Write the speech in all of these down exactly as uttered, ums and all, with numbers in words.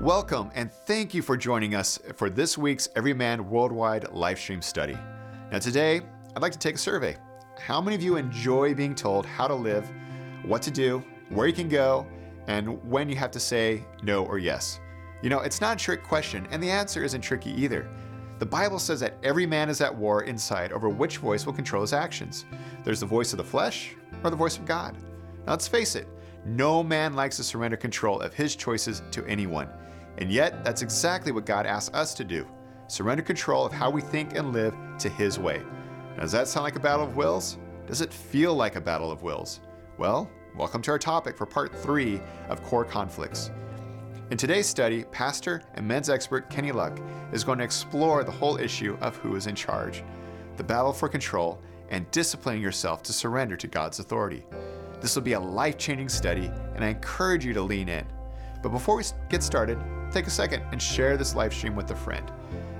Welcome and thank you for joining us for this week's Everyman Worldwide Livestream Study. Now today, I'd like to take a survey. How many of you enjoy being told how to live, what to do, where you can go, and when you have to say no or yes? You know, it's not a trick question, and the answer isn't tricky either. The Bible says that every man is at war inside over which voice will control his actions. There's the voice of the flesh or the voice of God. Now let's face it, no man likes to surrender control of his choices to anyone. And yet, that's exactly what God asks us to do. Surrender control of how we think and live to His way. Now, does that sound like a battle of wills? Does it feel like a battle of wills? Well, welcome to our topic for part three of Core Conflicts. In today's study, pastor and men's expert Kenny Luck is going to explore the whole issue of who is in charge, the battle for control, and disciplining yourself to surrender to God's authority. This will be a life-changing study, and I encourage you to lean in. But before we get started, take a second and share this live stream with a friend.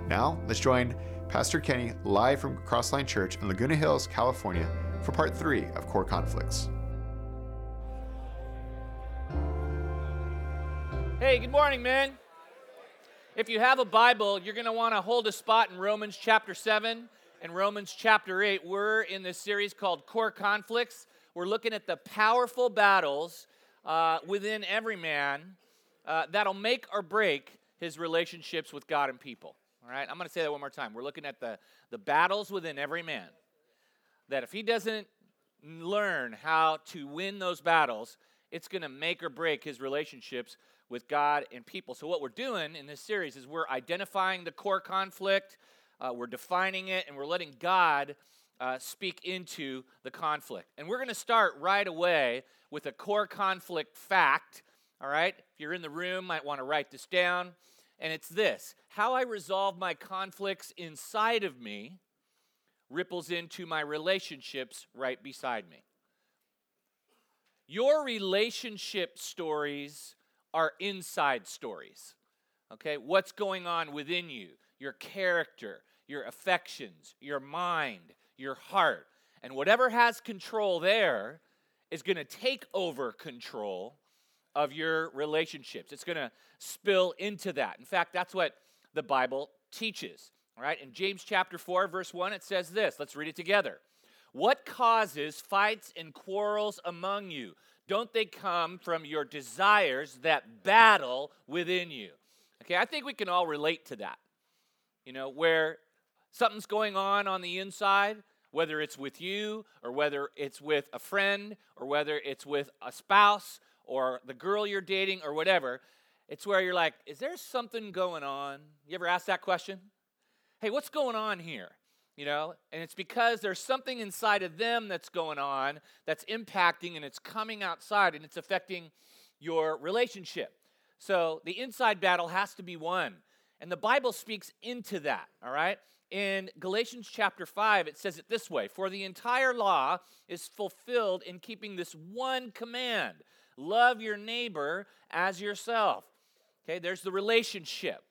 Now, let's join Pastor Kenny live from Crossline Church in Laguna Hills, California, for part three of Core Conflicts. Hey, good morning, man. If you have a Bible, you're going to want to hold a spot in Romans chapter seven and Romans chapter eight. We're in this series called Core Conflicts. We're looking at the powerful battles uh, within every man uh, that'll make or break his relationships with God and people. All right, I'm going to say that one more time. We're looking at the, the battles within every man, that if he doesn't learn how to win those battles, it's going to make or break his relationships with God and people. So what we're doing in this series is we're identifying the core conflict, uh, we're defining it, and we're letting God Uh, speak into the conflict. And we're going to start right away with a core conflict fact, all right? If you're in the room, might want to write this down. And it's this: how I resolve my conflicts inside of me ripples into my relationships right beside me. Your relationship stories are inside stories, okay? What's going on within you, your character, your affections, your mind, your heart, and whatever has control there is going to take over control of your relationships. It's going to spill into that. In fact, that's what the Bible teaches, all right? In James chapter four, verse one, it says this. Let's read it together. What causes fights and quarrels among you? Don't they come from your desires that battle within you? Okay, I think we can all relate to that, you know, where something's going on on the inside, whether it's with you or whether it's with a friend or whether it's with a spouse or the girl you're dating or whatever. It's where you're like, is there something going on? You ever ask that question? Hey, what's going on here? You know, and it's because there's something inside of them that's going on that's impacting, and it's coming outside and it's affecting your relationship. So the inside battle has to be won. And the Bible speaks into that, all right? In Galatians chapter five, it says it this way: for the entire law is fulfilled in keeping this one command, love your neighbor as yourself. Okay, there's the relationship.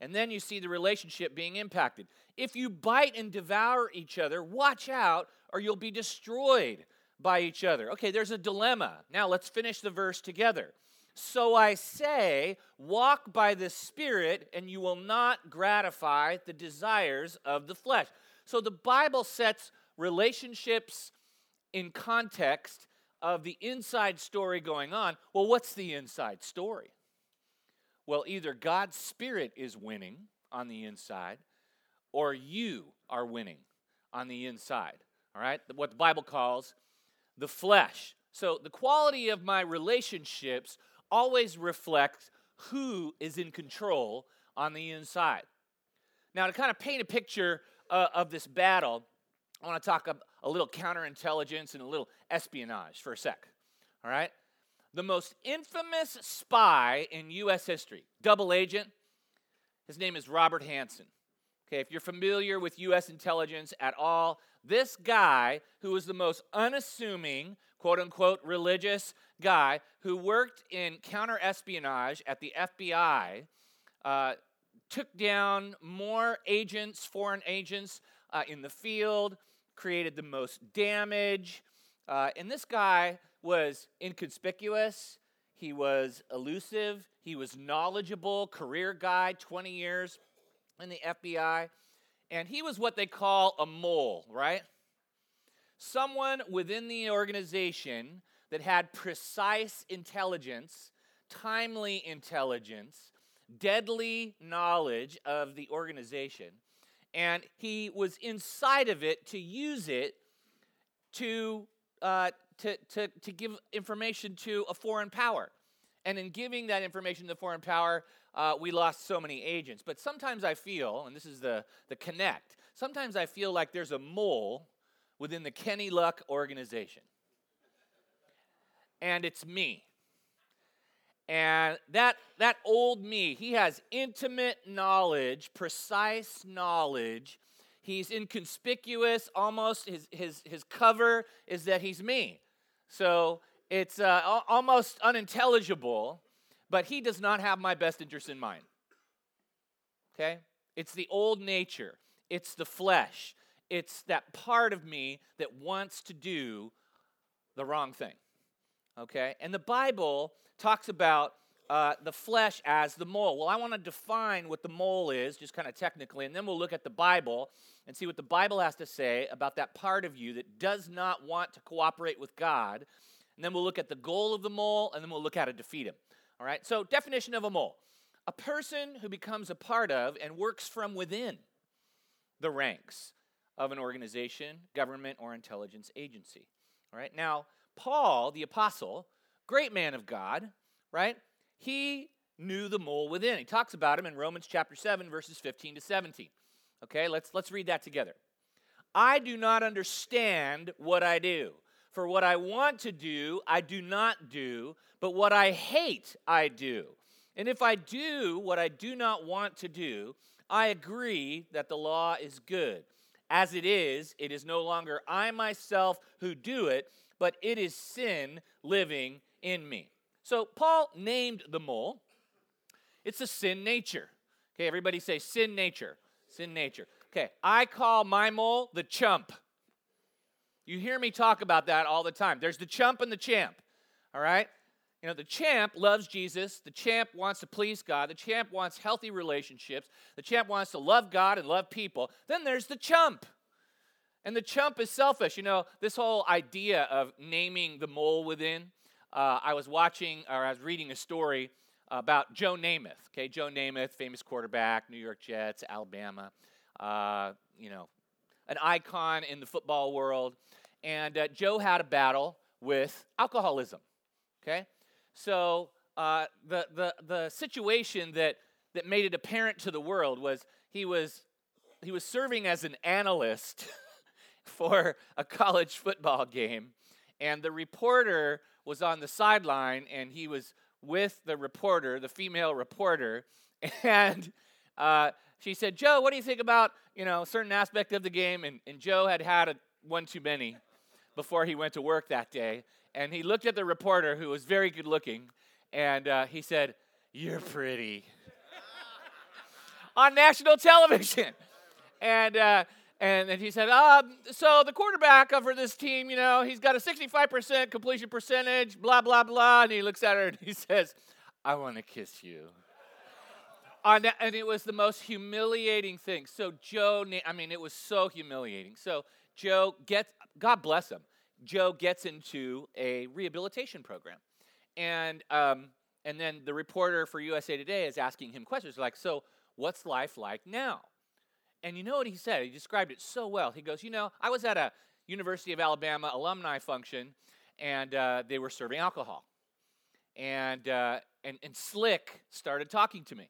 And then you see the relationship being impacted. If you bite and devour each other, watch out or you'll be destroyed by each other. Okay, there's a dilemma. Now let's finish the verse together. So I say, walk by the Spirit, and you will not gratify the desires of the flesh. So the Bible sets relationships in context of the inside story going on. Well, what's the inside story? Well, either God's Spirit is winning on the inside, or you are winning on the inside, all right? What the Bible calls the flesh. So the quality of my relationships always reflects who is in control on the inside. Now, to kind of paint a picture uh, of this battle, I want to talk a, a little counterintelligence and a little espionage for a sec, all right? The most infamous spy in U S history, double agent, his name is Robert Hanssen. Okay, if you're familiar with U S intelligence at all, this guy who was the most unassuming, quote-unquote, religious guy who worked in counter-espionage at the F B I, uh, took down more agents, foreign agents uh, in the field, created the most damage. Uh, and this guy was inconspicuous. He was elusive. He was knowledgeable, career guy, twenty years in the F B I. And he was what they call a mole, right? Someone within the organization that had precise intelligence, timely intelligence, deadly knowledge of the organization. And he was inside of it to use it to uh, to, to, to give information to a foreign power. And in giving that information to the foreign power, uh, we lost so many agents. But sometimes I feel, and this is the, the connect, sometimes I feel like there's a mole within the Kenny Luck organization. And it's me. And that that old me, he has intimate knowledge, precise knowledge. He's inconspicuous, almost. His his his cover is that he's me. So it's uh, almost unintelligible, but he does not have my best interest in mind. Okay? It's the old nature. It's the flesh. It's that part of me that wants to do the wrong thing. Okay? And the Bible talks about uh, the flesh as the mole. Well, I want to define what the mole is, just kind of technically, and then we'll look at the Bible and see what the Bible has to say about that part of you that does not want to cooperate with God. And then we'll look at the goal of the mole, and then we'll look how to defeat him. All right, so definition of a mole. A person who becomes a part of and works from within the ranks of an organization, government, or intelligence agency. All right, now, Paul, the apostle, great man of God, right? He knew the mole within. He talks about him in Romans chapter seven, verses fifteen to seventeen. Okay, let's, let's read that together. I do not understand what I do. For what I want to do, I do not do, but what I hate, I do. And if I do what I do not want to do, I agree that the law is good. As it is, it is no longer I myself who do it, but it is sin living in me. So Paul named the mole. It's a sin nature. Okay, everybody say sin nature. Sin nature. Okay, I call my mole the chump. You hear me talk about that all the time. There's the chump and the champ, all right? You know, the champ loves Jesus. The champ wants to please God. The champ wants healthy relationships. The champ wants to love God and love people. Then there's the chump. And the chump is selfish. You know, this whole idea of naming the mole within, uh, I was watching or I was reading a story about Joe Namath. Okay, Joe Namath, famous quarterback, New York Jets, Alabama, uh, you know, an icon in the football world. And uh, Joe had a battle with alcoholism, okay? So uh, the, the the situation that, that made it apparent to the world was he was he was serving as an analyst for a college football game, and the reporter was on the sideline, and he was with the reporter, the female reporter, and uh, she said, Joe, what do you think about, you know, a certain aspect of the game? And, and Joe had had a, one too many before he went to work that day, and he looked at the reporter, who was very good looking, and uh, he said, you're pretty, on national television. And uh, And then he said, um, so the quarterback for this team, you know, he's got a sixty-five percent completion percentage, blah, blah, blah. And he looks at her and he says, I want to kiss you. And, and it was the most humiliating thing. So Joe, I mean, it was so humiliating. So Joe gets, God bless him, Joe gets into a rehabilitation program. And, um, and then the reporter for U S A Today is asking him questions like, so what's life like now? And you know what he said? He described it so well. He goes, you know, I was at a University of Alabama alumni function, and uh, they were serving alcohol. And, uh, and and Slick started talking to me.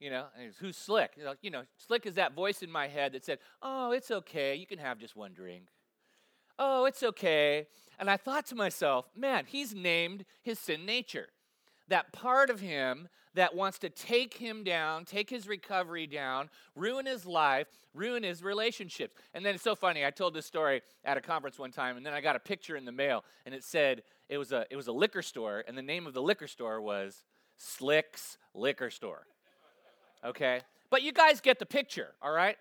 You know, and he goes, who's Slick? You know, you know, Slick is that voice in my head that said, oh, it's okay, you can have just one drink. Oh, it's okay. And I thought to myself, man, he's named his sin nature. That part of him that wants to take him down, take his recovery down, ruin his life, ruin his relationships. And then it's so funny, I told this story at a conference one time, and then I got a picture in the mail, and it said, it was a it was a liquor store, and the name of the liquor store was Slick's Liquor Store, okay? But you guys get the picture, all right?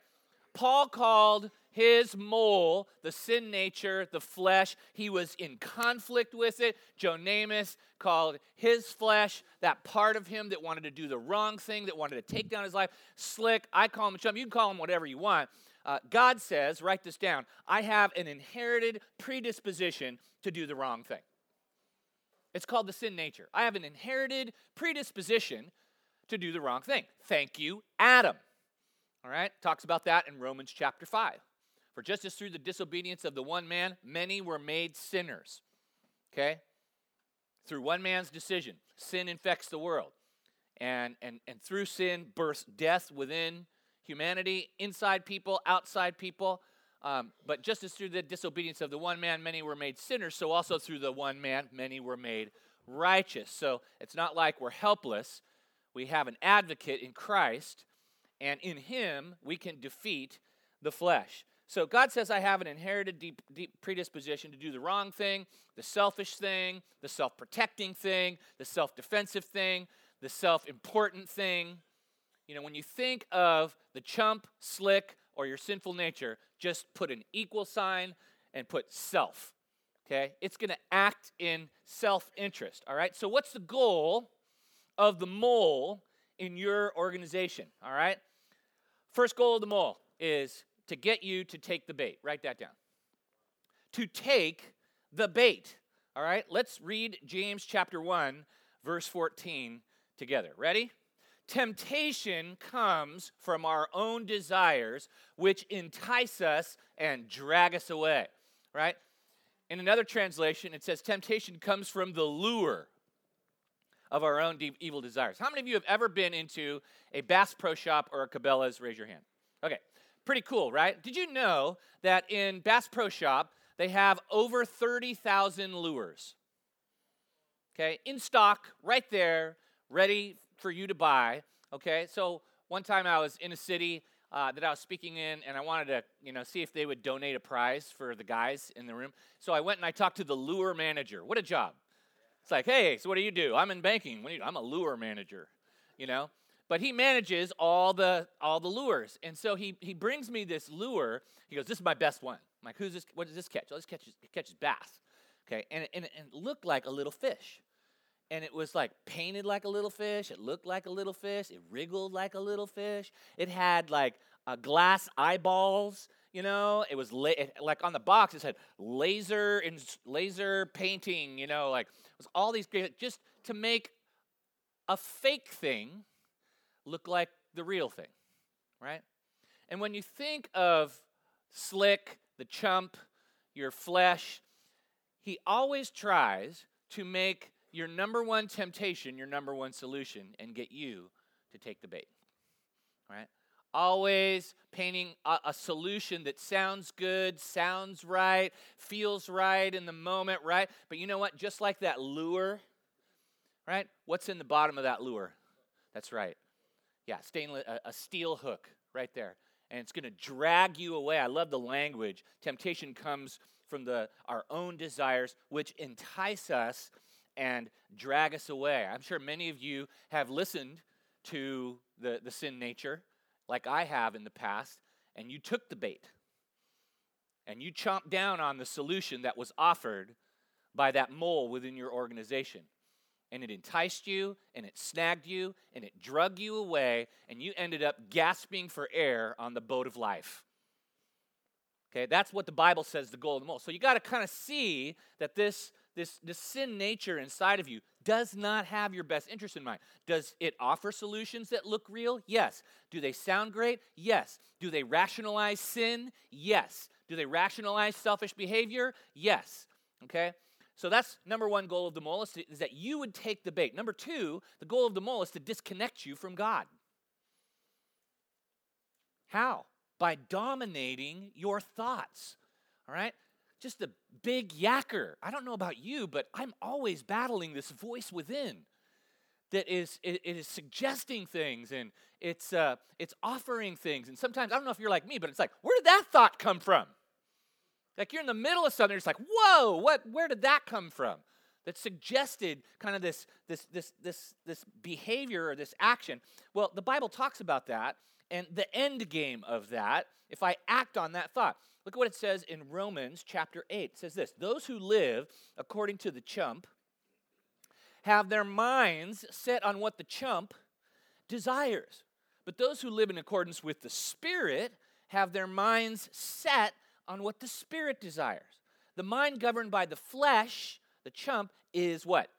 Paul called his mole the sin nature, the flesh. He was in conflict with it. Joe Namath called his flesh that part of him that wanted to do the wrong thing, that wanted to take down his life. Slick, I call him a chump. You can call him whatever you want. Uh, God says, write this down, I have an inherited predisposition to do the wrong thing. It's called the sin nature. I have an inherited predisposition to do the wrong thing. Thank you, Adam. All right, talks about that in Romans chapter five. For just as through the disobedience of the one man, many were made sinners. Okay? Through one man's decision, sin infects the world. And, and, and through sin bursts death within humanity, inside people, outside people. Um, but just as through the disobedience of the one man, many were made sinners, so also through the one man, many were made righteous. So it's not like we're helpless. We have an advocate in Christ, and in him we can defeat the flesh. So God says, I have an inherited deep, deep predisposition to do the wrong thing, the selfish thing, the self-protecting thing, the self-defensive thing, the self-important thing. You know, when you think of the chump, Slick, or your sinful nature, just put an equal sign and put self, okay? It's going to act in self-interest, all right? So what's the goal of the mole in your organization, all right? First goal of the mole is to get you to take the bait. Write that down. To take the bait, all right? Let's read James chapter one, verse fourteen together. Ready? Temptation comes from our own desires, which entice us and drag us away, right? In another translation, it says temptation comes from the lure of our own deep evil desires. How many of you have ever been into a Bass Pro Shop or a Cabela's? Raise your hand. Okay, pretty cool, right? Did you know that in Bass Pro Shop, they have over thirty thousand lures, okay? In stock, right there, ready for you to buy, okay? So one time I was in a city uh, that I was speaking in, and I wanted to, you know, see if they would donate a prize for the guys in the room. So I went and I talked to the lure manager. What a job. It's like, hey, so what do you do? I'm in banking. What do you do? I'm a lure manager, you know? But he manages all the all the lures. And so he he brings me this lure. He goes, this is my best one. I'm like, who's this? What does this catch? Oh, this catches catches bass, okay? And, and, and it looked like a little fish. And it was like painted like a little fish. It looked like a little fish. It wriggled like a little fish. It had like uh, glass eyeballs, you know. It was la- it, like on the box. It said laser and laser painting, you know. Like it was all these great, just to make a fake thing look like the real thing, right? And when you think of Slick, the chump, your flesh, he always tries to make your number one temptation, your number one solution, and get you to take the bait, all right? Always painting a, a solution that sounds good, sounds right, feels right in the moment, right? But you know what? Just like that lure, right? What's in the bottom of that lure? That's right. Yeah, stainless, a, a steel hook right there. And it's going to drag you away. I love the language. Temptation comes from the our own desires, which entice us and drag us away. I'm sure many of you have listened to the, the sin nature like I have in the past, and you took the bait, and you chomped down on the solution that was offered by that mole within your organization, and it enticed you, and it snagged you, and it drug you away, and you ended up gasping for air on the boat of life. Okay, that's what the Bible says the goal of the mole. So you got to kind of see that this This, this sin nature inside of you does not have your best interest in mind. Does it offer solutions that look real? Yes. Do they sound great? Yes. Do they rationalize sin? Yes. Do they rationalize selfish behavior? Yes. Okay? So that's number one goal of the mole is, to, is that you would take the bait. Number two, the goal of the mole is to disconnect you from God. How? By dominating your thoughts. All right? Just a big yacker. I don't know about you, but I'm always battling this voice within that is it, it is suggesting things and it's uh, it's offering things. And sometimes, I don't know if you're like me, but it's like, where did that thought come from? Like you're in the middle of something, it's like, whoa, what? Where did that come from? That suggested kind of this this this this this behavior or this action. Well, the Bible talks about that and the end game of that if I act on that thought. Look at what it says in Romans chapter eight. It says this, those who live according to the chump have their minds set on what the chump desires. But those who live in accordance with the Spirit have their minds set on what the Spirit desires. The mind governed by the flesh, the chump, is what?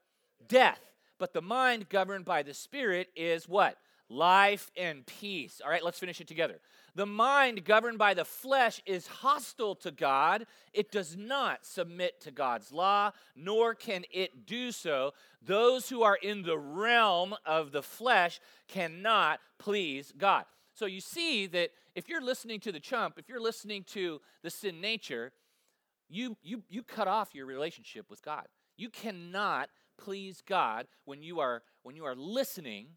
Death. But the mind governed by the Spirit is what? Life and peace. All right, let's finish it together. The mind governed by the flesh is hostile to God. It does not submit to God's law, nor can it do so. Those who are in the realm of the flesh cannot please God. So you see that if you're listening to the chump, if you're listening to the sin nature, you you you cut off your relationship with God. You cannot please God when you are when you are listening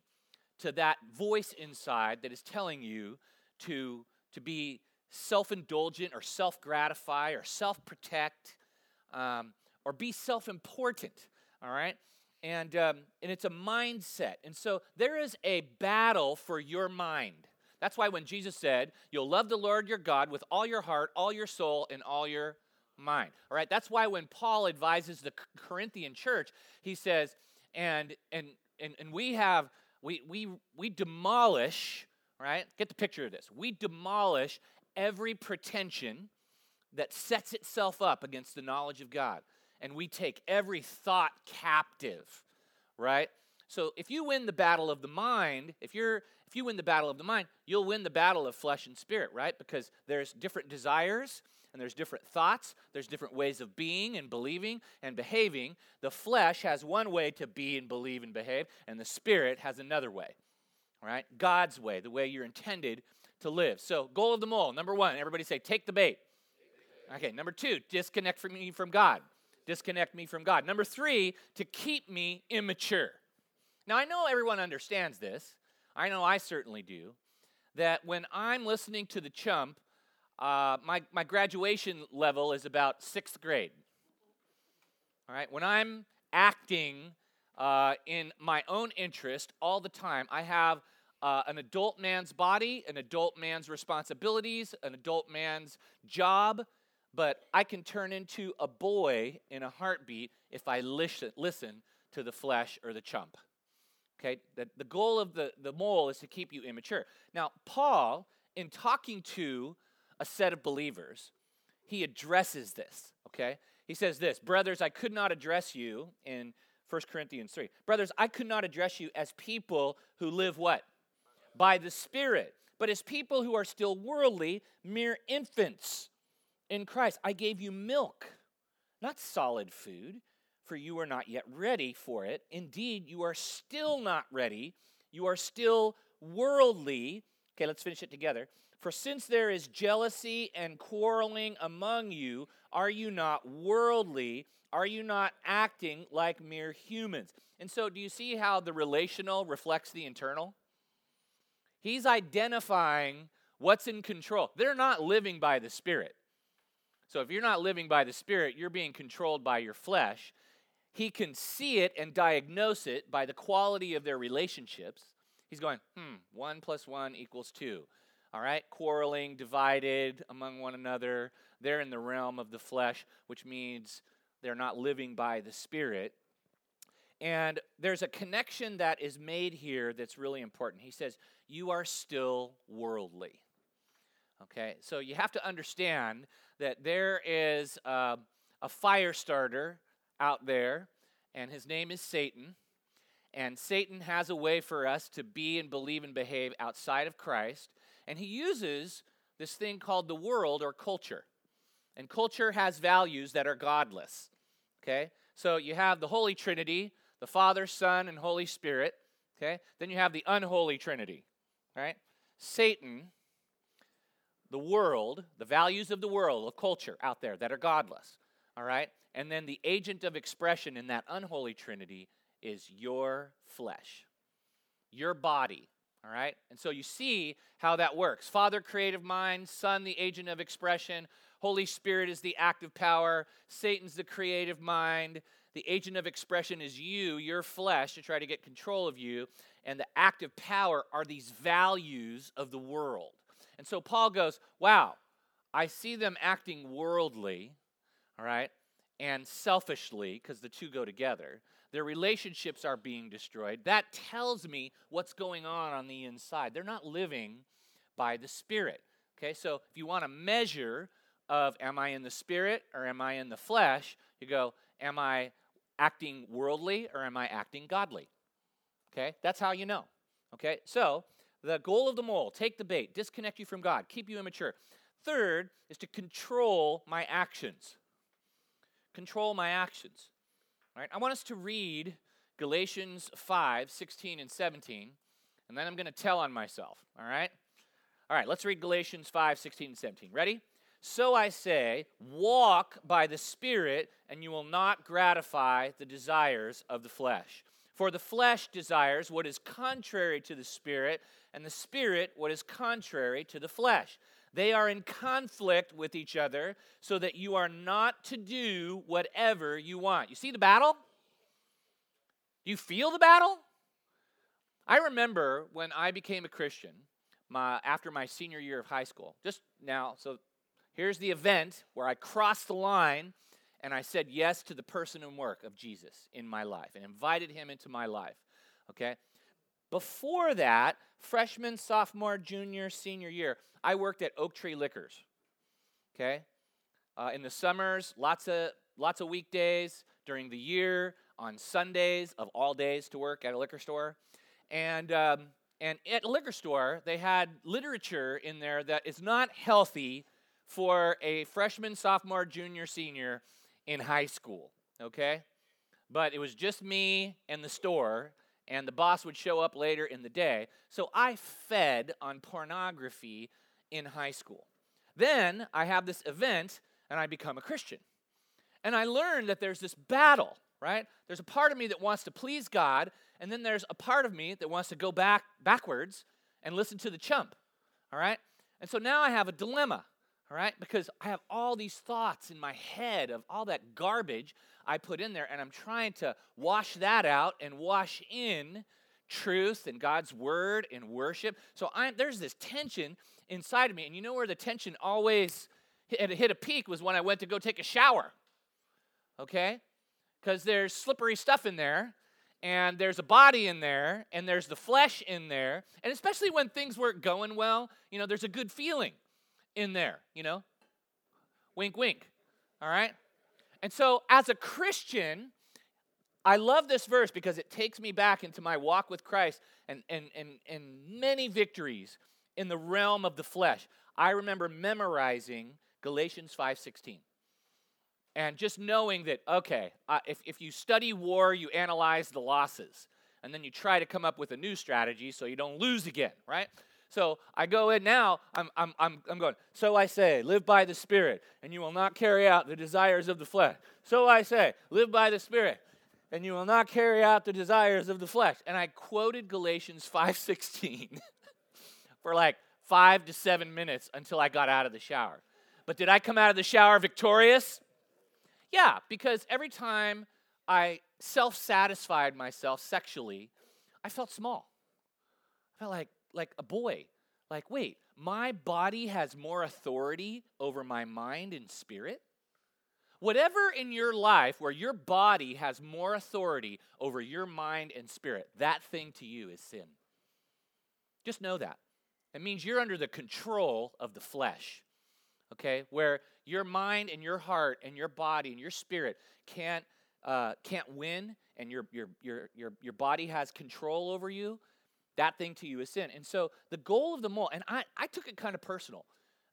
to that voice inside that is telling you to, to be self-indulgent or self-gratify or self-protect um, or be self-important, all right? And um, and it's a mindset. And so there is a battle for your mind. That's why when Jesus said, you'll love the Lord your God with all your heart, all your soul, and all your mind, all right? That's why when Paul advises the Corinthian church, he says, and and and, and we have... We we we demolish, right? Get the picture of this. We demolish every pretension that sets itself up against the knowledge of God. And we take every thought captive, right? So if you win the battle of the mind, if you're if you win the battle of the mind, you'll win the battle of flesh and spirit, right? Because there's different desires and there's different thoughts, there's different ways of being and believing and behaving. The flesh has one way to be and believe and behave, and the spirit has another way, all right? God's way, the way you're intended to live. So goal of the mole, number one, everybody say, take the bait. Take the bait. Okay, number two, disconnect from me from God. Disconnect me from God. Number three, to keep me immature. Now, I know everyone understands this. I know I certainly do, that when I'm listening to the chump, uh, my, my graduation level is about sixth grade, all right? When I'm acting uh, in my own interest all the time, I have uh, an adult man's body, an adult man's responsibilities, an adult man's job, but I can turn into a boy in a heartbeat if I listen, listen to the flesh or the chump. Okay, the, the goal of the, the mole is to keep you immature. Now, Paul, in talking to a set of believers, he addresses this, okay? He says this, brothers, I could not address you, in First Corinthians three. Brothers, I could not address you as people who live what? By the Spirit, but as people who are still worldly, mere infants in Christ. I gave you milk, not solid food, for you are not yet ready for it. Indeed, you are still not ready. You are still worldly. Okay, let's finish it together. For since there is jealousy and quarreling among you, are you not worldly? Are you not acting like mere humans? And so do you see how the relational reflects the internal? He's identifying what's in control. They're not living by the Spirit. So if you're not living by the Spirit, you're being controlled by your flesh. He can see it and diagnose it by the quality of their relationships. He's going, hmm, one plus one equals two. All right, quarreling, divided among one another. They're in the realm of the flesh, which means they're not living by the Spirit. And there's a connection that is made here that's really important. He says, you are still worldly. Okay, so you have to understand that there is uh, a fire starter out there, and his name is Satan, and Satan has a way for us to be and believe and behave outside of Christ, and he uses this thing called the world or culture, and culture has values that are godless, okay? So you have the Holy Trinity, the Father, Son, and Holy Spirit, okay? Then you have the unholy Trinity, right? Satan, the world, the values of the world, of culture out there that are godless, all right? And then the agent of expression in that unholy Trinity is your flesh, your body, all right? And so you see how that works. Father, creative mind, Son, the agent of expression, Holy Spirit is the active power, Satan's the creative mind, The agent of expression is you, your flesh, to try to get control of you. And the active power are these values of the world. And so Paul goes, wow, I see them acting worldly, all right, and selfishly, because the two go together. Their relationships are being destroyed. That tells me what's going on on the inside. They're not living by the Spirit. Okay, so if you want a measure of am I in the Spirit or am I in the flesh, you go, am I acting worldly or am I acting godly? Okay, that's how you know. Okay, so the goal of the mole, take the bait, disconnect you from God, keep you immature. Third is to control my actions. Control my actions. All right, I want us to read Galatians five, sixteen, and seventeen, and then I'm going to tell on myself, all right? All right, let's read Galatians five, sixteen, and seventeen. Ready? So I say, walk by the Spirit, and you will not gratify the desires of the flesh. For the flesh desires what is contrary to the Spirit, and the Spirit what is contrary to the flesh. They are in conflict with each other so that you are not to do whatever you want. You see the battle? You feel the battle? I remember when I became a Christian my, after my senior year of high school. Just now, so here's the event where I crossed the line and I said yes to the person and work of Jesus in my life and invited him into my life, okay? Before that, freshman, sophomore, junior, senior year, I worked at Oak Tree Liquors, okay? Uh, in the summers, lots of lots of weekdays, during the year, on Sundays, of all days to work at a liquor store. And, um, and at a liquor store, they had literature in there that is not healthy for a freshman, sophomore, junior, senior in high school, okay? But it was just me and the store, and the boss would show up later in the day. So I fed on pornography in high school. Then I have this event, and I become a Christian. And I learned that there's this battle, right? There's a part of me that wants to please God, and then there's a part of me that wants to go back backwards and listen to the chump, all right? And so now I have a dilemma, all right? Because I have all these thoughts in my head of all that garbage I put in there, and I'm trying to wash that out and wash in truth and God's word and worship. So I'm, there's this tension inside of me, and you know where the tension always hit, hit a peak was when I went to go take a shower, okay? Because there's slippery stuff in there, and there's a body in there, and there's the flesh in there, and especially when things weren't going well, you know, there's a good feeling in there, you know? Wink, wink, all right? And so as a Christian, I love this verse because it takes me back into my walk with Christ and, and, and, and many victories in the realm of the flesh. I remember memorizing Galatians five sixteen and just knowing that, okay, uh, if, if you study war, you analyze the losses, and then you try to come up with a new strategy so you don't lose again, right? So I go in now, I'm, I'm, I'm, I'm going, so I say, live by the Spirit, and you will not carry out the desires of the flesh. So I say, live by the Spirit, and you will not carry out the desires of the flesh. And I quoted Galatians five sixteen for like five to seven minutes until I got out of the shower. But did I come out of the shower victorious? Yeah, because every time I self-satisfied myself sexually, I felt small. I felt like, like a boy. Like, wait, my body has more authority over my mind and spirit? Whatever in your life where your body has more authority over your mind and spirit, that thing to you is sin. Just know that. It means you're under the control of the flesh, okay? Where your mind and your heart and your body and your spirit can't uh, can't win, and your your your your your body has control over you. That thing to you is sin. And so the goal of the mole, and I, I took it kind of personal.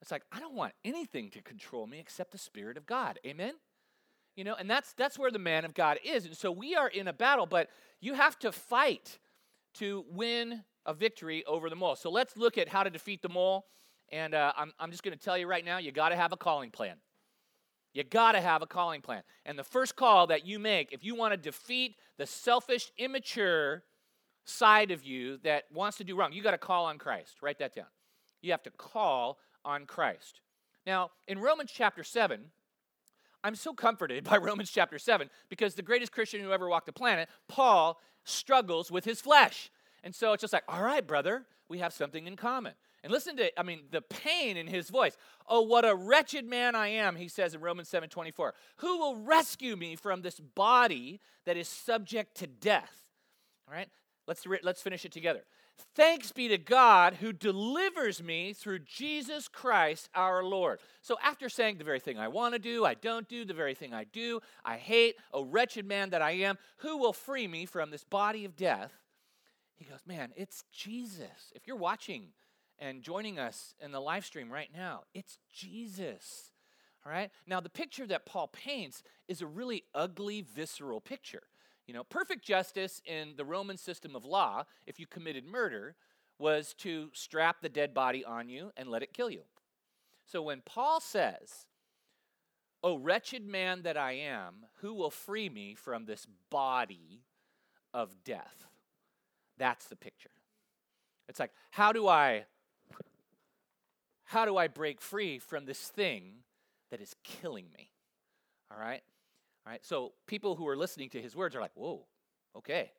It's like, I don't want anything to control me except the Spirit of God. Amen? You know, and that's that's where the man of God is. And so we are in a battle, but you have to fight to win a victory over the mole. So let's look at how to defeat the mole. And uh, I'm, I'm just going to tell you right now, you got to have a calling plan. You got to have a calling plan. And the first call that you make, if you want to defeat the selfish, immature side of you that wants to do wrong, you got to call on Christ. Write that down. You have to call on Christ. Now, in Romans chapter seven, I'm so comforted by Romans chapter seven, because the greatest Christian who ever walked the planet, Paul, struggles with his flesh. And so it's just like, all right, brother, we have something in common. And listen to, I mean, the pain in his voice. Oh, what a wretched man I am, he says in Romans seven twenty-four. Who will rescue me from this body that is subject to death? All right, let's, re- let's finish it together. Thanks be to God who delivers me through Jesus Christ our Lord. So after saying the very thing I want to do, I don't do, the very thing I do, I hate, oh, wretched man that I am, who will free me from this body of death? He goes, man, it's Jesus. If you're watching and joining us in the live stream right now, it's Jesus, all right? Now, the picture that Paul paints is a really ugly, visceral picture. You know, perfect justice in the Roman system of law, if you committed murder, was to strap the dead body on you and let it kill you. So when Paul says, oh, wretched man that I am, who will free me from this body of death? That's the picture. It's like, how do I, how do I break free from this thing that is killing me? All right? All right, so people who are listening to his words are like, whoa, okay,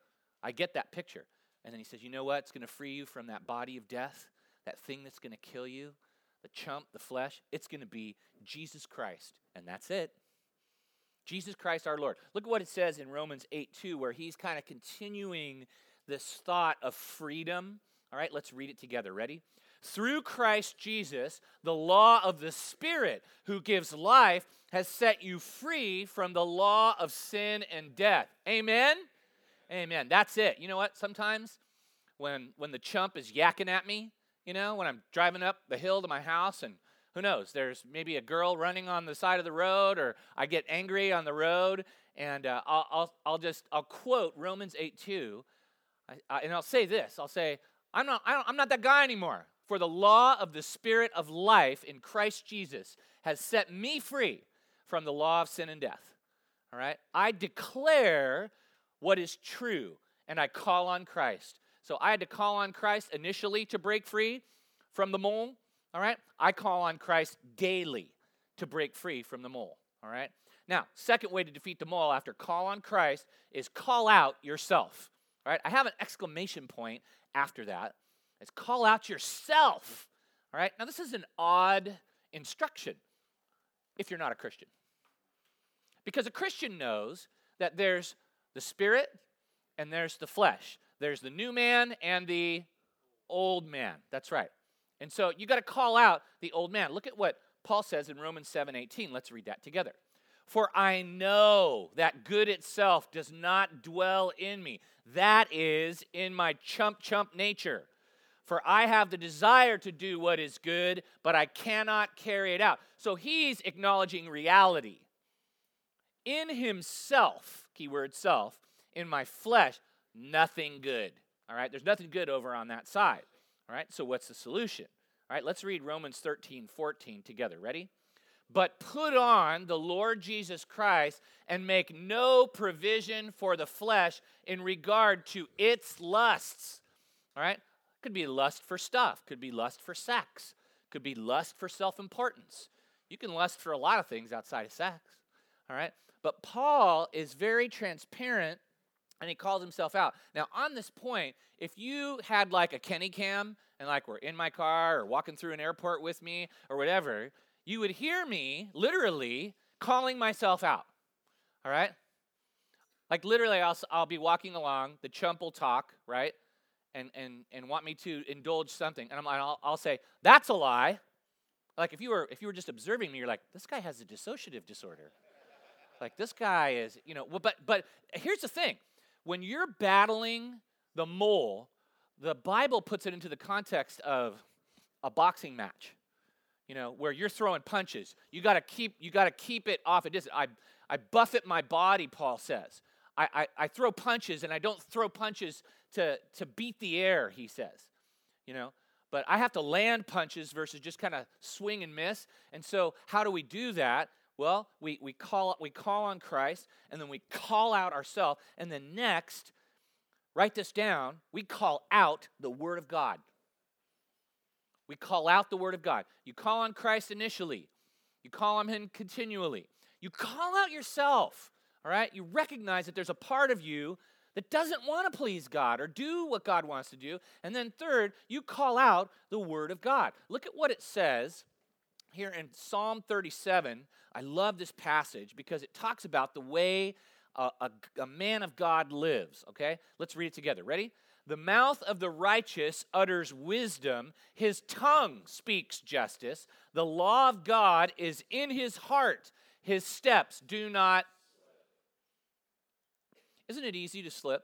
I get that picture. And then he says, you know what? It's going to free you from that body of death, that thing that's going to kill you, the chump, the flesh. It's going to be Jesus Christ, and that's it. Jesus Christ our Lord. Look at what it says in Romans eight two, where he's kind of continuing this thought of freedom. All right, let's read it together. Ready? Through Christ Jesus, the law of the Spirit who gives life has set you free from the law of sin and death. Amen? Amen. That's it. You know what? Sometimes when when the chump is yakking at me, you know, when I'm driving up the hill to my house and who knows, there's maybe a girl running on the side of the road, or I get angry on the road, and uh, I'll, I'll I'll just, I'll quote Romans eight two, I, I, and I'll say this. I'll say, I'm not, I don't, I'm not that guy anymore. For the law of the Spirit of life in Christ Jesus has set me free from the law of sin and death. All right? I declare what is true, and I call on Christ. So I had to call on Christ initially to break free from the mole. All right? I call on Christ daily to break free from the mole. All right? Now, second way to defeat the mole after call on Christ is call out yourself. All right? I have an exclamation point after that. It's call out yourself, all right? Now, this is an odd instruction if you're not a Christian, because a Christian knows that there's the spirit and there's the flesh. There's the new man and the old man. That's right. And so you got to call out the old man. Look at what Paul says in Romans seven eighteen. Let's read that together. For I know that good itself does not dwell in me. That is in my chump, chump nature. For I have the desire to do what is good, but I cannot carry it out. So he's acknowledging reality. In himself, keyword self, in my flesh, nothing good. All right, there's nothing good over on that side. All right, so what's the solution? All right, let's read Romans thirteen fourteen together. Ready? But put on the Lord Jesus Christ and make no provision for the flesh in regard to its lusts. All right? Could be lust for stuff, could be lust for sex, could be lust for self-importance. You can lust for a lot of things outside of sex, all right? But Paul is very transparent, and he calls himself out. Now, on this point, if you had like a Kenny cam, and like were in my car or walking through an airport with me or whatever, you would hear me literally calling myself out, all right? Like literally, I'll, I'll be walking along, the chump will talk, right? And, and and want me to indulge something, and I'm like, I'll, I'll say that's a lie. Like if you were if you were just observing me, you're like, this guy has a dissociative disorder. Like this guy is, you know. Well, but but here's the thing: when you're battling the mole, the Bible puts it into the context of a boxing match, you know, where you're throwing punches. You gotta keep you gotta keep it off a distance. I I buffet my body, Paul says. I, I, I throw punches, and I don't throw punches to, to beat the air, he says, you know. But I have to land punches versus just kind of swing and miss. And so how do we do that? Well, we we call we call on Christ, and then we call out ourselves. And then next, write this down, we call out the Word of God. We call out the Word of God. You call on Christ initially. You call on him continually. You call out yourself, all right? You recognize that there's a part of you that doesn't want to please God or do what God wants to do. And then third, you call out the word of God. Look at what it says here in Psalm thirty-seven. I love this passage because it talks about the way a, a, a man of God lives, okay? Let's read it together. Ready? The mouth of the righteous utters wisdom. His tongue speaks justice. The law of God is in his heart. His steps do not. Isn't it easy to slip?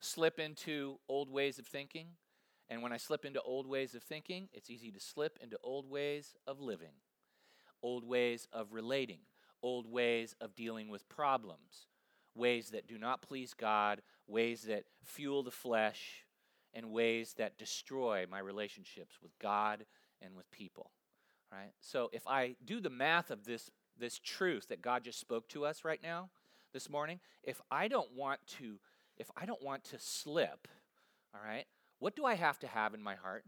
Slip into old ways of thinking. And when I slip into old ways of thinking, it's easy to slip into old ways of living, old ways of relating, old ways of dealing with problems, ways that do not please God, ways that fuel the flesh, and ways that destroy my relationships with God and with people. Right? So if I do the math of this, this truth that God just spoke to us right now, this morning, if I don't want to, if I don't want to slip, all right, what do I have to have in my heart?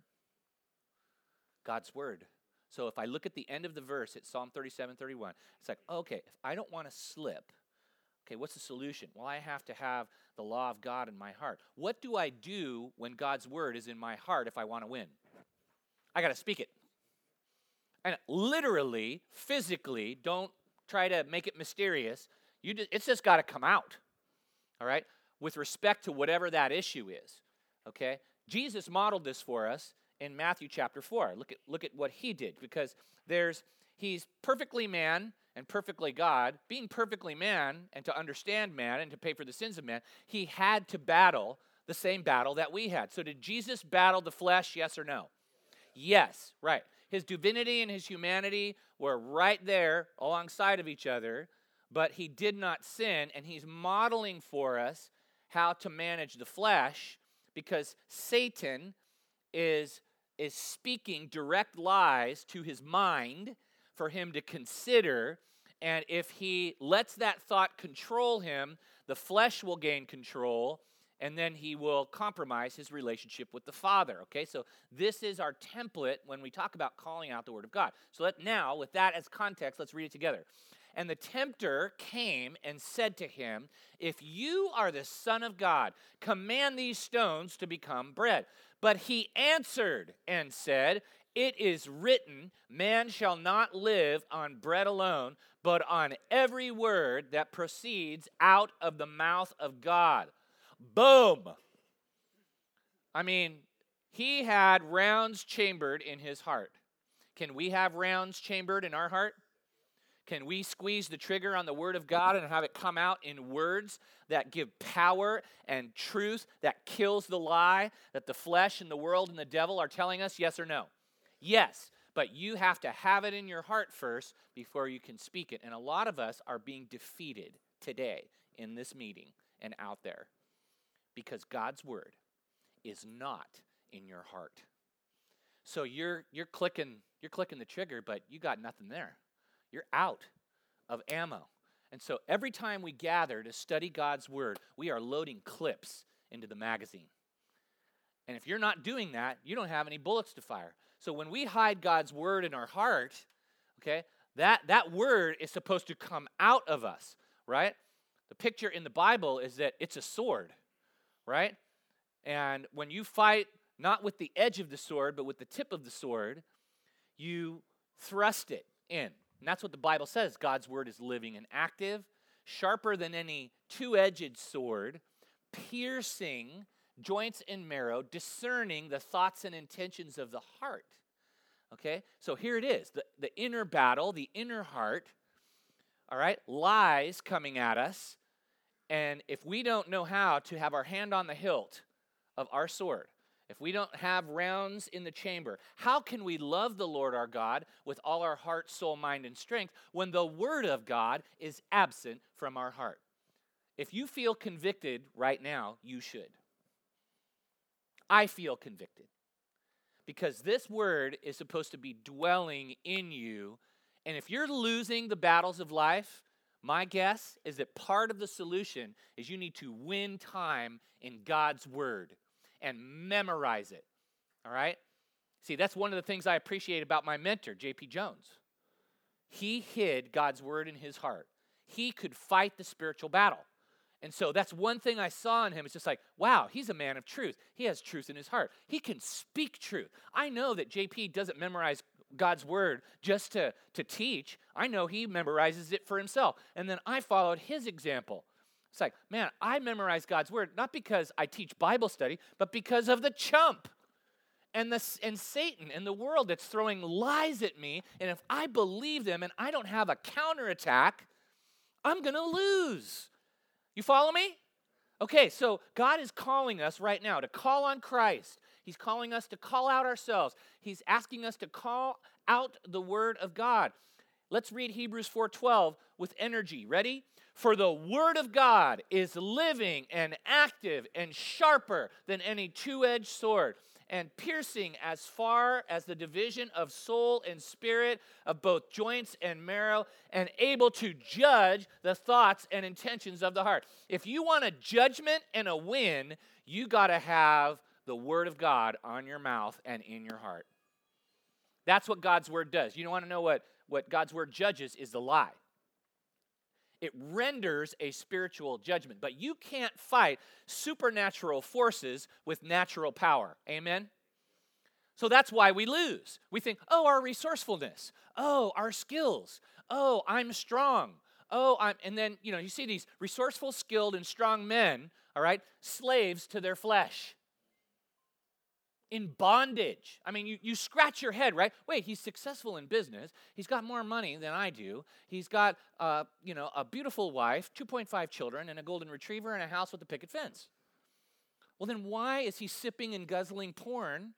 God's word. So if I look at the end of the verse, it's Psalm thirty-seven, thirty-one. It's like, okay, if I don't want to slip, okay, what's the solution? Well, I have to have the law of God in my heart. What do I do when God's word is in my heart if I want to win? I got to speak it. And literally, physically, don't try to make it mysterious. You just, it's just got to come out, all right, with respect to whatever that issue is, okay? Jesus modeled this for us in Matthew chapter four. Look at look at what he did, because there's he's perfectly man and perfectly God. Being perfectly man and to understand man and to pay for the sins of man, he had to battle the same battle that we had. So did Jesus battle the flesh, yes or no? Yes, right. His divinity and his humanity were right there alongside of each other, but he did not sin, and he's modeling for us how to manage the flesh, because Satan is, is speaking direct lies to his mind for him to consider, and if he lets that thought control him, the flesh will gain control, and then he will compromise his relationship with the Father, okay? So this is our template when we talk about calling out the Word of God. So let, now, with that as context, let's read it together. And the tempter came and said to him, if you are the Son of God, command these stones to become bread. But he answered and said, it is written, man shall not live on bread alone, but on every word that proceeds out of the mouth of God. Boom. I mean, he had rounds chambered in his heart. Can we have rounds chambered in our heart? Can we squeeze the trigger on the Word of God and have it come out in words that give power and truth that kills the lie that the flesh and the world and the devil are telling us? Yes or no? Yes, but you have to have it in your heart first before you can speak it. And a lot of us are being defeated today in this meeting and out there because God's Word is not in your heart. So you're you're clicking you're clicking the trigger, but you got nothing there. You're out of ammo. And so every time we gather to study God's Word, we are loading clips into the magazine. And if you're not doing that, you don't have any bullets to fire. So when we hide God's Word in our heart, okay, that, that Word is supposed to come out of us, right? The picture in the Bible is that it's a sword, right? And when you fight not with the edge of the sword, but with the tip of the sword, you thrust it in. And that's what the Bible says. God's Word is living and active, sharper than any two-edged sword, piercing joints and marrow, discerning the thoughts and intentions of the heart. Okay? So here it is. The, the inner battle, the inner heart, all right, lies coming at us. And if we don't know how to have our hand on the hilt of our sword, if we don't have rounds in the chamber, how can we love the Lord our God with all our heart, soul, mind, and strength when the Word of God is absent from our heart? If you feel convicted right now, you should. I feel convicted because this Word is supposed to be dwelling in you. And if you're losing the battles of life, my guess is that part of the solution is you need to win time in God's Word and memorize it, all right? See, that's one of the things I appreciate about my mentor, J P Jones. He hid God's word in his heart. He could fight the spiritual battle. And so that's one thing I saw in him. It's just like, wow, he's a man of truth. He has truth in his heart. He can speak truth. I know that J P doesn't memorize God's word just to, to teach. I know he memorizes it for himself. And then I followed his example. It's like, man, I memorize God's word, not because I teach Bible study, but because of the chump and the, and Satan and the world that's throwing lies at me. And if I believe them and I don't have a counterattack, I'm going to lose. You follow me? Okay, so God is calling us right now to call on Christ. He's calling us to call out ourselves. He's asking us to call out the word of God. Let's read Hebrews four twelve with energy. Ready? For the word of God is living and active and sharper than any two-edged sword and piercing as far as the division of soul and spirit, of both joints and marrow, and able to judge the thoughts and intentions of the heart. If you want a judgment and a win, you got to have the word of God on your mouth and in your heart. That's what God's word does. You don't want to know what, what God's word judges is the lie. It renders a spiritual judgment. But you can't fight supernatural forces with natural power. Amen? So that's why we lose. We think, oh, our resourcefulness. Oh, our skills. Oh, I'm strong. Oh, I'm, and then, you know, you see these resourceful, skilled, and strong men, all right, slaves to their flesh. In bondage. I mean, you, you scratch your head, right? Wait, he's successful in business. He's got more money than I do. He's got, uh, you know, a beautiful wife, two point five children, and a golden retriever, and a house with a picket fence. Well, then why is he sipping and guzzling porn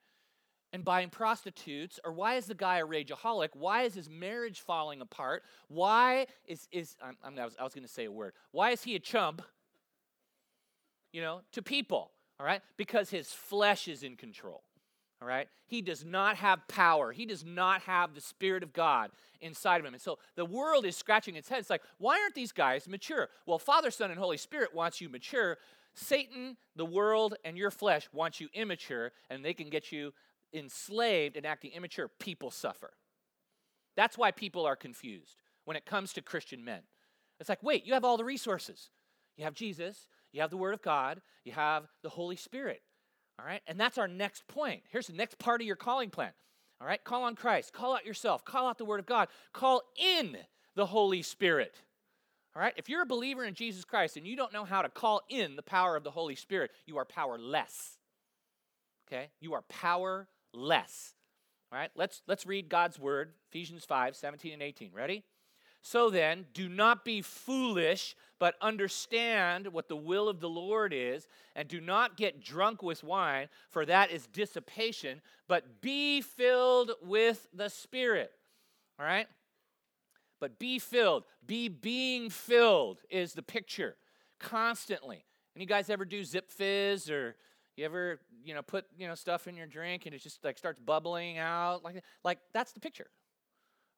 and buying prostitutes? Or why is the guy a rageaholic? Why is his marriage falling apart? Why is, is I'm, I'm, I was, I was going to say a word. Why is he a chump, you know, to people? All right? Because his flesh is in control. All right? He does not have power. He does not have the Spirit of God inside of him. And so the world is scratching its head. It's like, why aren't these guys mature? Well, Father, Son, and Holy Spirit wants you mature. Satan, the world, and your flesh wants you immature, and they can get you enslaved and acting immature. People suffer. That's why people are confused when it comes to Christian men. It's like, wait, you have all the resources. You have Jesus. You have the Word of God. You have the Holy Spirit, all right? And that's our next point. Here's the next part of your calling plan, all right? Call on Christ. Call out yourself. Call out the Word of God. Call in the Holy Spirit, all right? If you're a believer in Jesus Christ and you don't know how to call in the power of the Holy Spirit, you are powerless, okay? You are powerless, all right? Let's, let's read God's Word, Ephesians five seventeen and eighteen. Ready? So then, do not be foolish, but understand what the will of the Lord is, and do not get drunk with wine, for that is dissipation, but be filled with the Spirit. All right? But be filled. Be being filled is the picture constantly. And you guys ever do Zip Fizz, or you ever, you know, put, you know, stuff in your drink and it just like starts bubbling out like that? Like that's the picture.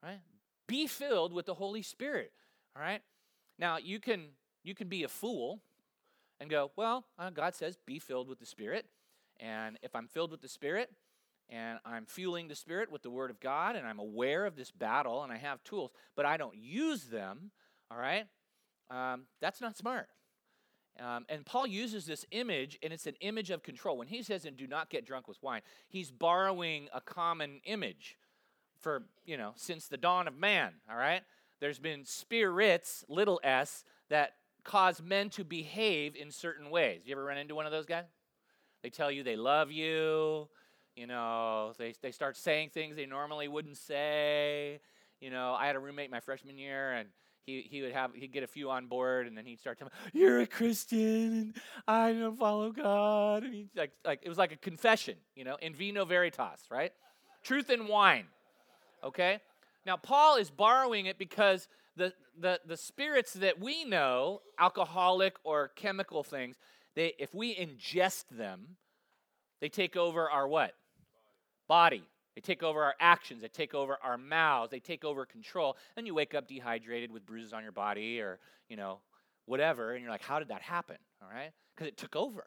Right? Be filled with the Holy Spirit, all right? Now, you can you can be a fool and go, well, uh, God says be filled with the Spirit, and if I'm filled with the Spirit and I'm fueling the Spirit with the Word of God and I'm aware of this battle and I have tools, but I don't use them, all right, um, that's not smart. Um, and Paul uses this image, and it's an image of control. When he says, and do not get drunk with wine, he's borrowing a common image. For, you know, since the dawn of man, all right? There's been spirits, little s, that cause men to behave in certain ways. You ever run into one of those guys? They tell you they love you, you know, they, they start saying things they normally wouldn't say. You know, I had a roommate my freshman year, and he, he would have, he'd get a few on board, and then he'd start telling me, you're a Christian, and I don't follow God. And he'd like, like, it was like a confession, you know, in vino veritas, right? Truth in wine. Okay? Now, Paul is borrowing it because the, the, the spirits that we know, alcoholic or chemical things, they if we ingest them, they take over our what? Body. They take over our actions. They take over our mouths. They take over control. And you wake up dehydrated with bruises on your body or, you know, whatever. And you're like, how did that happen? All right? Because it took over.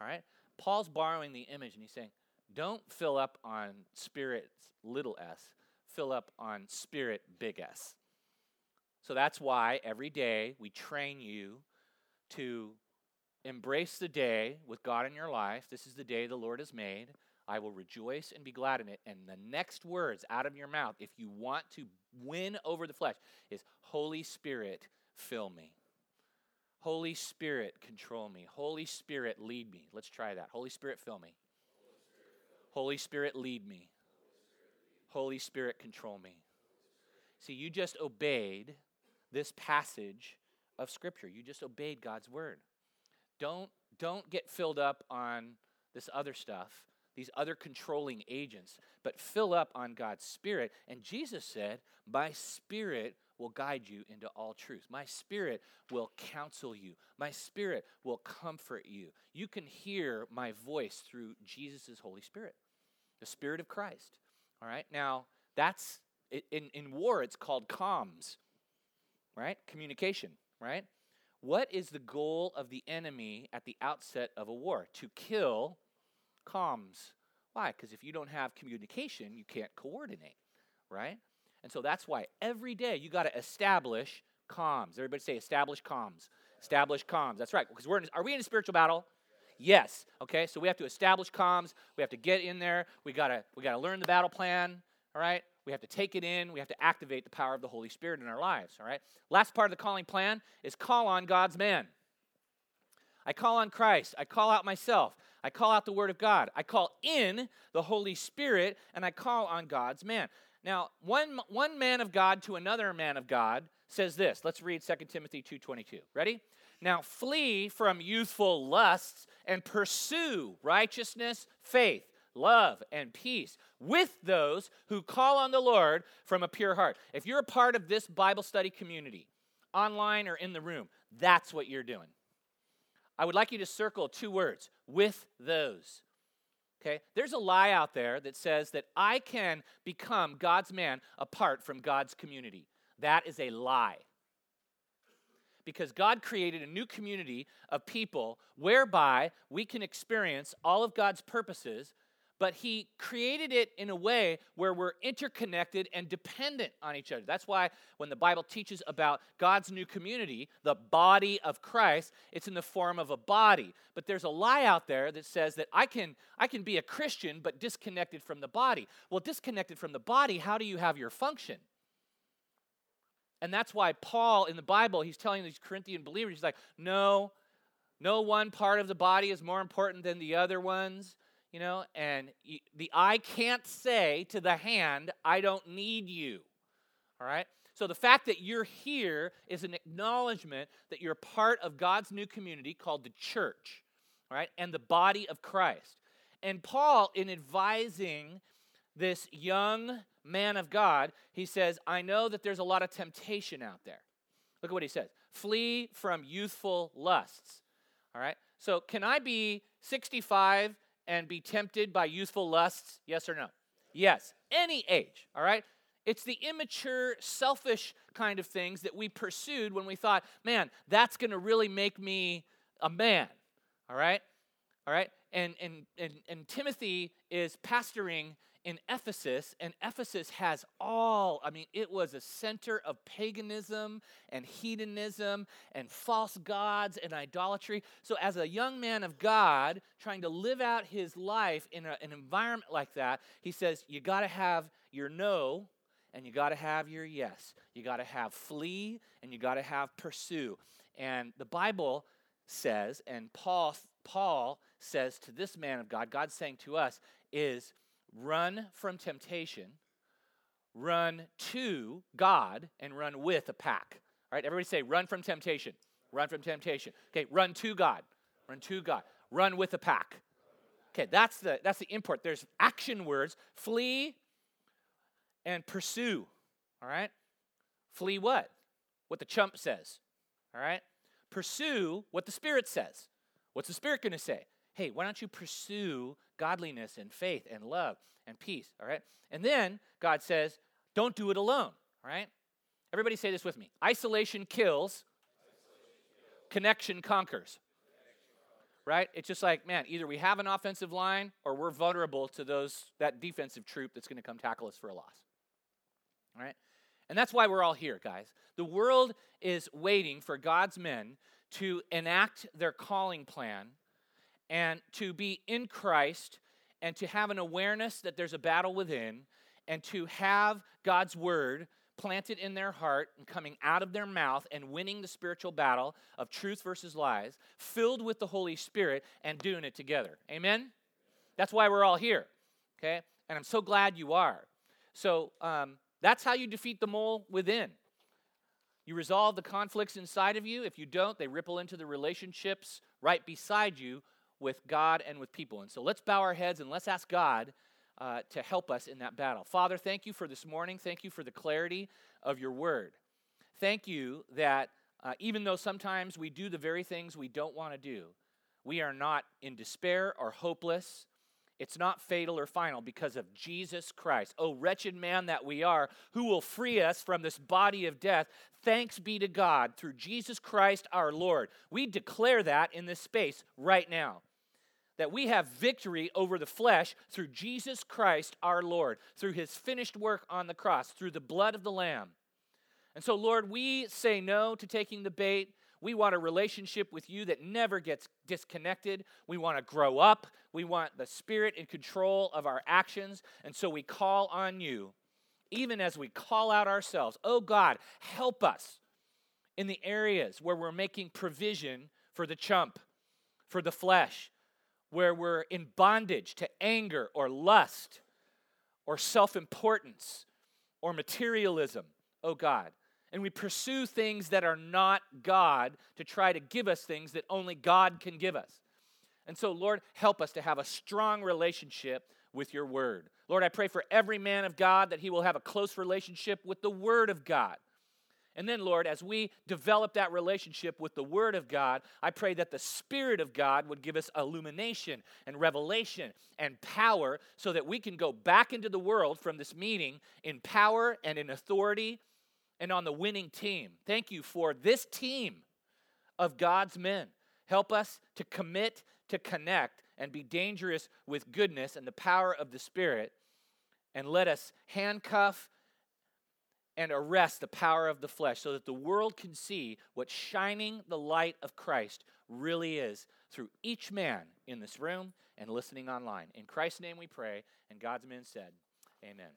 All right? Paul's borrowing the image and he's saying, don't fill up on spirits, little s. fill up on Spirit, big S. So that's why every day we train you to embrace the day with God in your life. This is the day the Lord has made. I will rejoice and be glad in it. And the next words out of your mouth, if you want to win over the flesh, is Holy Spirit, fill me. Holy Spirit, control me. Holy Spirit, lead me. Let's try that. Holy Spirit, fill me. Holy Spirit, lead me. Holy Spirit, control me. See, you just obeyed this passage of Scripture. You just obeyed God's word. Don't, don't get filled up on this other stuff, these other controlling agents, but fill up on God's Spirit. And Jesus said, my Spirit will guide you into all truth. My Spirit will counsel you. My Spirit will comfort you. You can hear my voice through Jesus' Holy Spirit, the Spirit of Christ. All right, now that's, in, in war it's called comms, right? Communication, right? What is the goal of the enemy at the outset of a war? To kill comms. Why? Because if you don't have communication, you can't coordinate, right? And so that's why every day you got to establish comms. Everybody say establish comms. Establish comms. That's right. Because we're in, are we in a spiritual battle? Yes. Okay. So we have to establish comms. We have to get in there. We gotta we gotta learn the battle plan. All right. We have to take it in. We have to activate the power of the Holy Spirit in our lives. All right. Last part of the calling plan is call on God's man. I call on Christ. I call out myself. I call out the Word of God. I call in the Holy Spirit, and I call on God's man. Now, one one man of God to another man of God says this. Let's read Second Timothy two twenty-two. Ready? Now flee from youthful lusts and pursue righteousness, faith, love, and peace with those who call on the Lord from a pure heart. If you're a part of this Bible study community, online or in the room, that's what you're doing. I would like you to circle two words, with those. Okay? There's a lie out there that says that I can become God's man apart from God's community. That is a lie. Because God created a new community of people whereby we can experience all of God's purposes, but he created it in a way where we're interconnected and dependent on each other. That's why when the Bible teaches about God's new community, the body of Christ, it's in the form of a body. But there's a lie out there that says that I can, I can be a Christian but disconnected from the body. Well, disconnected from the body, how do you have your function? And that's why Paul in the Bible, he's telling these Corinthian believers, he's like, no, no one part of the body is more important than the other ones, you know, and the eye can't say to the hand, I don't need you, all right? So the fact that you're here is an acknowledgement that you're part of God's new community called the church, all right, and the body of Christ. And Paul, in advising this young man of God, he says, I know that there's a lot of temptation out there. Look at what he says. Flee from youthful lusts. All right? So can I be sixty-five and be tempted by youthful lusts? Yes or no? Yes. Any age. All right? It's the immature, selfish kind of things that we pursued when we thought, man, that's going to really make me a man. All right? All right? And and and, and Timothy is pastoring in Ephesus, and Ephesus has all, I mean, it was a center of paganism and hedonism and false gods and idolatry. So as a young man of God trying to live out his life in a, an environment like that, he says, you got to have your no and you got to have your yes. You got to have flee and you got to have pursue. And the Bible says, and Paul, Paul says to this man of God, God's saying to us is, run from temptation, run to God, and run with a pack. All right, everybody say, run from temptation, run from temptation. Okay, run to God, run to God, run with a pack. Okay, that's the that's the import. There's action words, flee and pursue, all right? Flee what? What the chump says, all right? Pursue what the Spirit says. What's the Spirit going to say? Hey, why don't you pursue godliness and faith and love and peace, all right? And then God says, don't do it alone, all right? Everybody say this with me. Isolation kills, Isolation kills. Connection conquers, right? It's just like, man, either we have an offensive line or we're vulnerable to those that defensive troop that's going to come tackle us for a loss, All right? And that's why we're all here, guys. The world is waiting for God's men to enact their calling plan and to be in Christ and to have an awareness that there's a battle within and to have God's word planted in their heart and coming out of their mouth and winning the spiritual battle of truth versus lies, filled with the Holy Spirit and doing it together. Amen? That's why we're all here, okay? And I'm so glad you are. So um, that's how you defeat the mole within. You resolve the conflicts inside of you. If you don't, they ripple into the relationships right beside you with God and with people. And so let's bow our heads and let's ask God Uh, to help us in that battle. Father, thank you for this morning. Thank you for the clarity of your word. Thank you that uh, even though sometimes we do the very things we don't want to do, we are not in despair or hopeless. It's not fatal or final because of Jesus Christ. Oh, wretched man that we are, who will free us from this body of death. Thanks be to God through Jesus Christ our Lord. We declare that in this space right now, that we have victory over the flesh through Jesus Christ our Lord, through his finished work on the cross, through the blood of the Lamb. And so, Lord, we say no to taking the bait. We want a relationship with you that never gets disconnected. We want to grow up. We want the Spirit in control of our actions. And so we call on you, even as we call out ourselves. Oh, God, help us in the areas where we're making provision for the chump, for the flesh, where we're in bondage to anger or lust or self-importance or materialism, oh God. And we pursue things that are not God to try to give us things that only God can give us. And so, Lord, help us to have a strong relationship with your word. Lord, I pray for every man of God that he will have a close relationship with the word of God. And then, Lord, as we develop that relationship with the Word of God, I pray that the Spirit of God would give us illumination and revelation and power so that we can go back into the world from this meeting in power and in authority and on the winning team. Thank you for this team of God's men. Help us to commit, to connect, and be dangerous with goodness and the power of the Spirit. And let us handcuff and arrest the power of the flesh so that the world can see what shining the light of Christ really is through each man in this room and listening online. In Christ's name we pray, and God's men said, amen.